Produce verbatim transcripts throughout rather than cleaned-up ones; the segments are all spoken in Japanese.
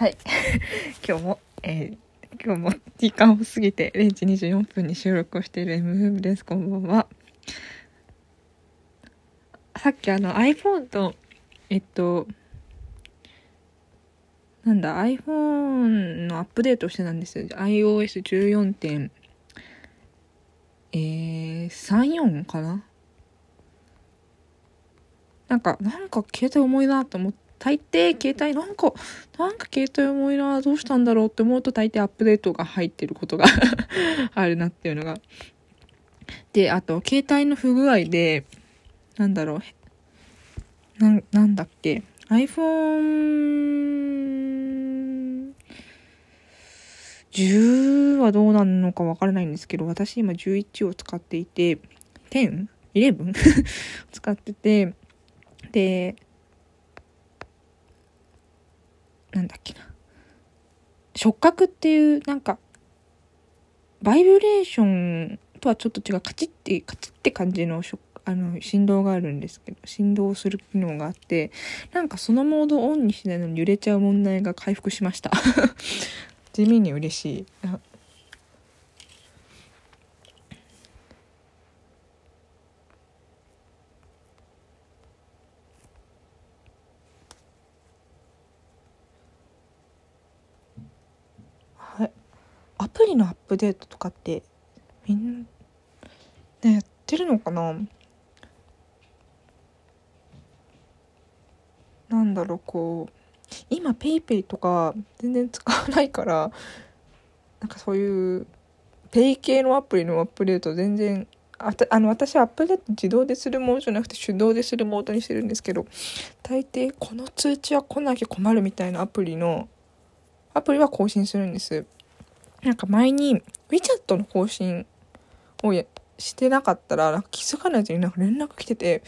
はい今日も、えー、今日も時間を過ぎてれいじにじゅうよんぷんに収録をしている エムエフエム です。こんばんは。さっきあの iPhone とえっとなんだ iPhone のアップデートをしてたんですよ。 アイオーエスじゅうよんてんさんよん、えー、かななんかなんか携帯重いなと思って、大抵携帯なんかなんか携帯重いな、どうしたんだろうって思うと大抵アップデートが入ってることがあるなっていうのが、であと携帯の不具合でなんだろう な, なんだっけ アイフォンじゅう はどうなるのかわからないんですけど、私今じゅういちを使っていて じゅう?じゅういち? 使ってて、でなんだっけな、触覚っていうなんかバイブレーションとはちょっと違うカチッてカチッて感じのあの振動があるんですけど、振動する機能があって、なんかそのモードをオンにしないのに揺れちゃう問題が回復しました地味に嬉しい。アプリのアップデートとかってみんなやってるのかな。なんだろう、こう今ペイペイとか全然使わないから、なんかそういうペイ系のアプリのアップデート全然、あたあの私はアップデート自動でするモードじゃなくて手動でするモードにしてるんですけど、大抵この通知は来なきゃ困るみたいなアプリのアプリは更新するんです。なんか前に ウィーチャット の更新をしてなかったら、なんか気づかないうちになんか連絡来てて、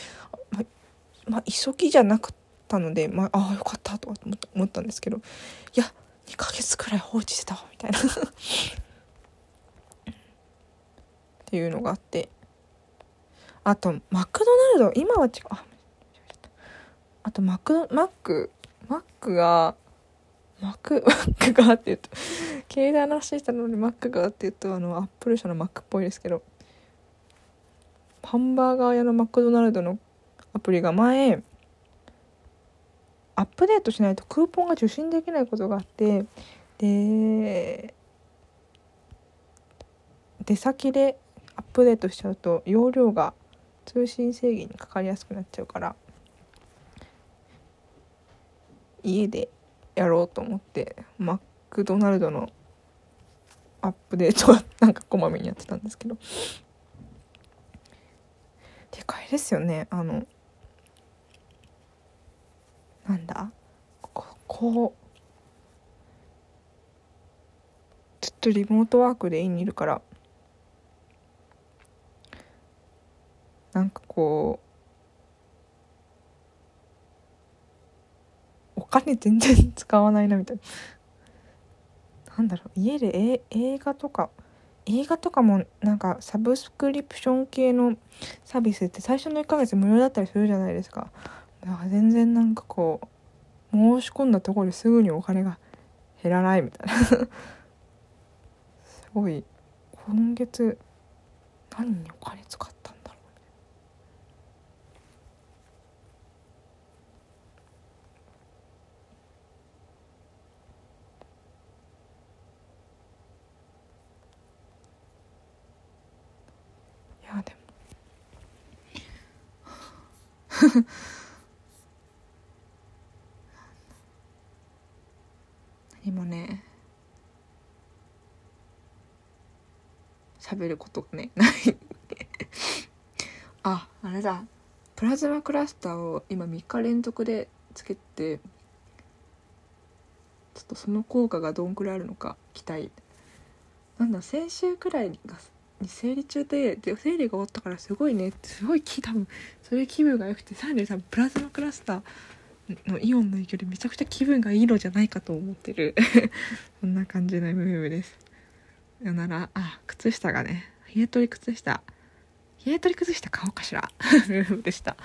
ま、まあ、急ぎじゃなかったので、まあ、ああよかったとか思ったんですけど、いやにかげつくらい放置してたわみたいなっていうのがあって、あとマクドナルド今は違う あ, あとマクドマックマックがマックマックがって言うと携帯の話したのにマックがって言うと、あのアップル社のマックっぽいですけど、ハンバーガー屋のマクドナルドのアプリが前アップデートしないとクーポンが受信できないことがあって、で出先でアップデートしちゃうと容量が通信制限にかかりやすくなっちゃうから、家でやろうと思ってマックドナルドのアップデートはなんかこまめにやってたんですけど、てかあれですよね、あのなんだここずっとリモートワークで家にいるから、なんかこうお金全然使わないなみたいな、なんだろう、家でえ映画とか映画とかもなんかサブスクリプション系のサービスって最初のいっかげつ無料だったりするじゃないですか。なんか全然なんかこう申し込んだところですぐにお金が減らないみたいなすごい今月何にお金使ったんだろう。あでも何もね喋ることねないあ、あれだ、プラズマクラスターを今みっか連続でつけて、ちょっとその効果がどんくらいあるのか期待。なんだ先週くらいが生理中で、で生理が終わったからすごいね、すごい気多分それ気分が良くて、サンデーさんプラズマクラスターのイオンの影響でめちゃくちゃ気分がいいのじゃないかと思ってるそんな感じの エムエム です。よなら。あ、靴下がね、冷え取り靴下冷え取り靴下買おうかしらでした